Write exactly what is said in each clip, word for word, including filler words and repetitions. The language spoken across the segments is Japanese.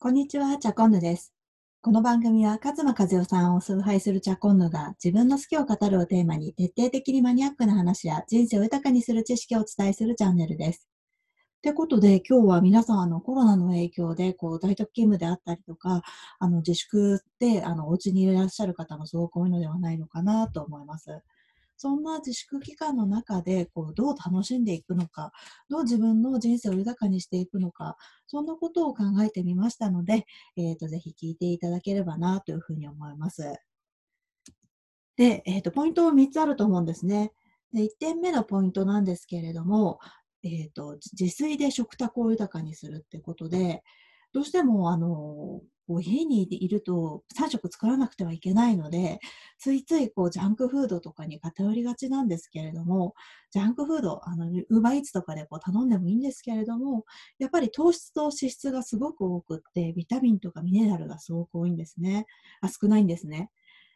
こんにちは、チャコンヌです。この番組は勝間和代さんを崇拝するチャコンヌが自分の好きを語るをテーマに徹底的にマニアックな話や人生を豊かにする知識をお伝えするチャンネルです。ってことで今日は皆さんあのコロナの影響でこう在宅勤務であったりとかあの自粛であのお家にいらっしゃる方もすごく多いのではないのかなと思います。そんな自粛期間の中でこうどう楽しんでいくのか、どう自分の人生を豊かにしていくのか、そんなことを考えてみましたので、えーと、ぜひ聞いていただければなというふうに思います。で、えーと、ポイントはみっつあると思うんですね。で、いってんめのポイントなんですけれども、えーと、自炊で食卓を豊かにするってことで、どうしてもあの家にいるとさん食作らなくてはいけないので、ついついこうジャンクフードとかに偏りがちなんですけれども、ジャンクフード、Uber Eatsとかでこう頼んでもいいんですけれども、やっぱり糖質と脂質がすごく多くって、ビタミンとかミネラルがすごく多いんですね。あ、少ないんですね。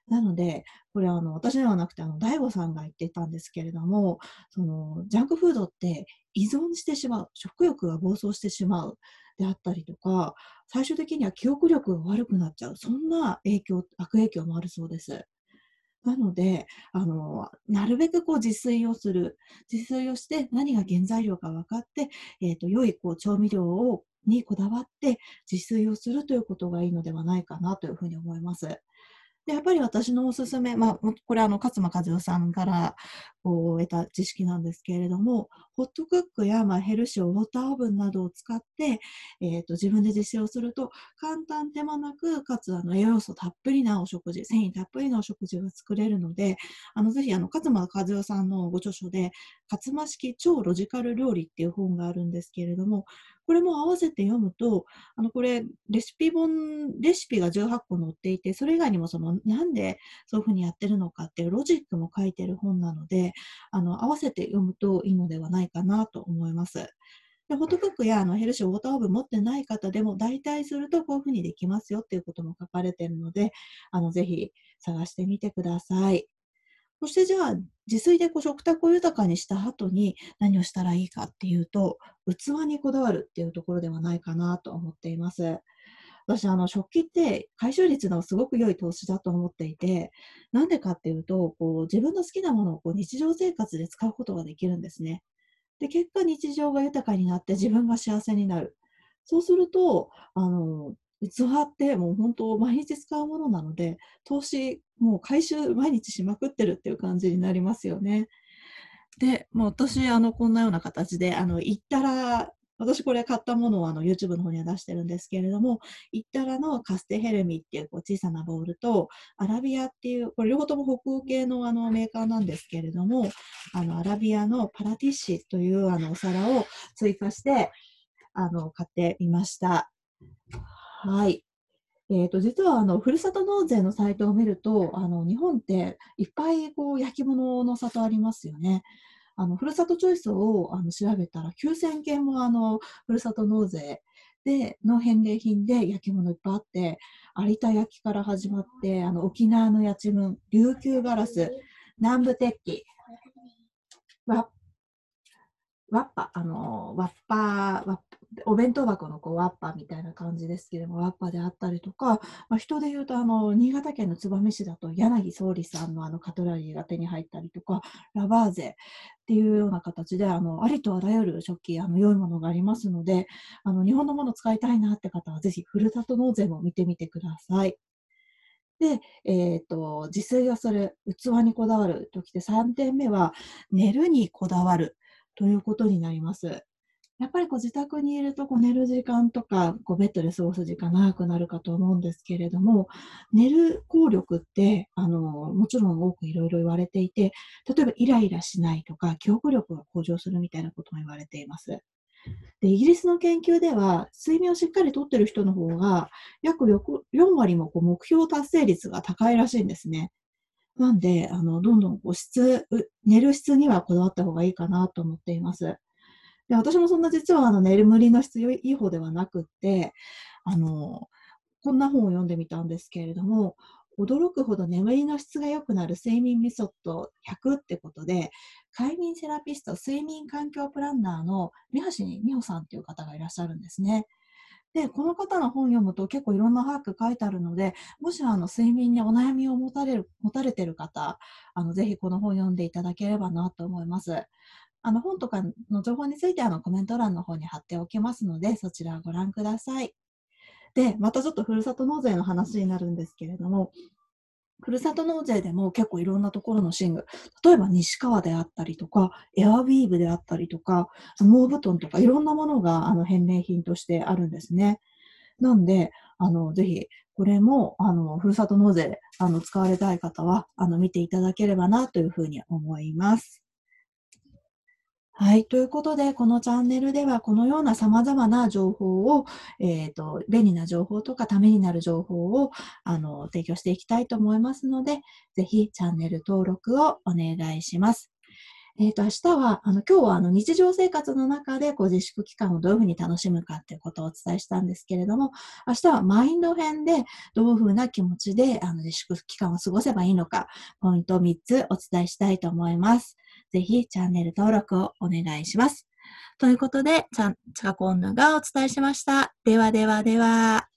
なので、これはあの私ではなくて、ダイゴさんが言ってたんですけれども、そのジャンクフードって依存してしまう、食欲が暴走してしまうであったりとか、最終的には記憶力が悪くなっちゃう、そんな影響、悪影響もあるそうです。なので、あのなるべくこう自炊をする、自炊をして何が原材料か分かって、えーと、良いこう調味料をにこだわって自炊をするということがいいのではないかなというふうに思います。でやっぱり私のおすすめ、まあ、これはあの勝間和代さんからこう得た知識なんですけれども、ホットクックや、まあ、ヘルシーウォーターオーブンなどを使って、えーと、自分で実践をすると簡単手間なく、かつあの栄養素たっぷりなお食事、繊維たっぷりなお食事が作れるので、あのぜひあの勝間和代さんのご著書で勝間式超ロジカル料理っていう本があるんですけれども、これも合わせて読むと、あのこれレシピ本、レシピがじゅうはっこ載っていて、それ以外にもそのなんでそういうふうにやってるのかっていうロジックも書いてる本なので、あの合わせて読むといいのではないかなと思います。でホットクックやあのヘルシーウォーターオーブン持ってない方でも代替するとこういうふうにできますよっていうことも書かれているので、あのぜひ探してみてください。そしてじゃあ自炊でこう食卓を豊かにした後に何をしたらいいかっていうと、器にこだわるっていうところではないかなと思っています。私あの食器って回収率のすごく良い投資だと思っていて、なんでかっていうとこう自分の好きなものをこう日常生活で使うことができるんですね。で結果日常が豊かになって自分が幸せになる。そうするとあの器ってもう本当毎日使うものなので、投資もう回収毎日しまくってるっていう感じになりますよね。で、まあ、私あのこんなような形であの行ったら、私これ買ったものをあの YouTube の方には出してるんですけれども、イッタラのカステヘルミっていうこう小さなボウルと、アラビアっていう、これ両方とも北欧系のあのメーカーなんですけれども、あのアラビアのパラティッシというあのお皿を追加してあの買ってみました。はい。えーと、実はあのふるさと納税のサイトを見ると、あの日本っていっぱいこう焼き物の里ありますよね。あのふるさとチョイスをあの調べたらきゅうせんけんもあのふるさと納税での返礼品で焼き物いっぱいあって、有田焼から始まって、あの沖縄のやちむん、琉球ガラス、南部鉄器、ワッパ、あのワッパワッパお弁当箱のこうワッパみたいな感じですけれども、ワッパであったりとか、まあ、人でいうとあの新潟県の燕市だと柳総理さんのあのカトラリーが手に入ったりとか、ラバーゼっていうような形で、あのありとあらゆる食器、あの良いものがありますので、あの日本のものを使いたいなって方はぜひふるさと納税も見てみてください。で、えーと、自炊をする、器にこだわるときて、さんてんめは寝るにこだわるということになります。やっぱりこう自宅にいるとこう寝る時間とかこうベッドで過ごす時間長くなるかと思うんですけれども、寝る効力ってあのもちろん多くいろいろ言われていて、例えばイライラしないとか記憶力が向上するみたいなことも言われています。でイギリスの研究では睡眠をしっかりとっている人の方が約よんわりもこう目標達成率が高いらしいんですね。なんであのどんどんこう質寝る質にはこだわった方がいいかなと思っています。で私もそんな実はあの眠りの質良い方ではなくって、あのこんな本を読んでみたんですけれども、驚くほど眠りの質が良くなる睡眠メソッドひゃくってことで、快眠セラピスト、睡眠環境プランナーの三橋美穂さんという方がいらっしゃるんですね。で、この方の本読むと結構いろんなハック書いてあるので、もしあの睡眠にお悩みを持たれる、持たれている方、あのぜひこの本読んでいただければなと思います。あの本とかの情報についてあのコメント欄の方に貼っておきますので、そちらをご覧ください。で、またちょっとふるさと納税の話になるんですけれども、ふるさと納税でも結構いろんなところの寝具、例えば西川であったりとか、エアウィーヴであったりとか、羽毛布団とかいろんなものがあの返礼品としてあるんですね。なんで、あのぜひこれもあのふるさと納税であの使われたい方はあの見ていただければなというふうに思います。はい。ということで、このチャンネルではこのような様々な情報を、えっと、便利な情報とかためになる情報を、あの、提供していきたいと思いますので、ぜひチャンネル登録をお願いします。えっと、明日は、あの、今日はあの日常生活の中でこう自粛期間をどういうふうに楽しむかっていうことをお伝えしたんですけれども、明日はマインド編でどういうふうな気持ちであの自粛期間を過ごせばいいのか、ポイントをみっつお伝えしたいと思います。ぜひチャンネル登録をお願いします。ということで、ちゃんちかこんながお伝えしました。ではではでは。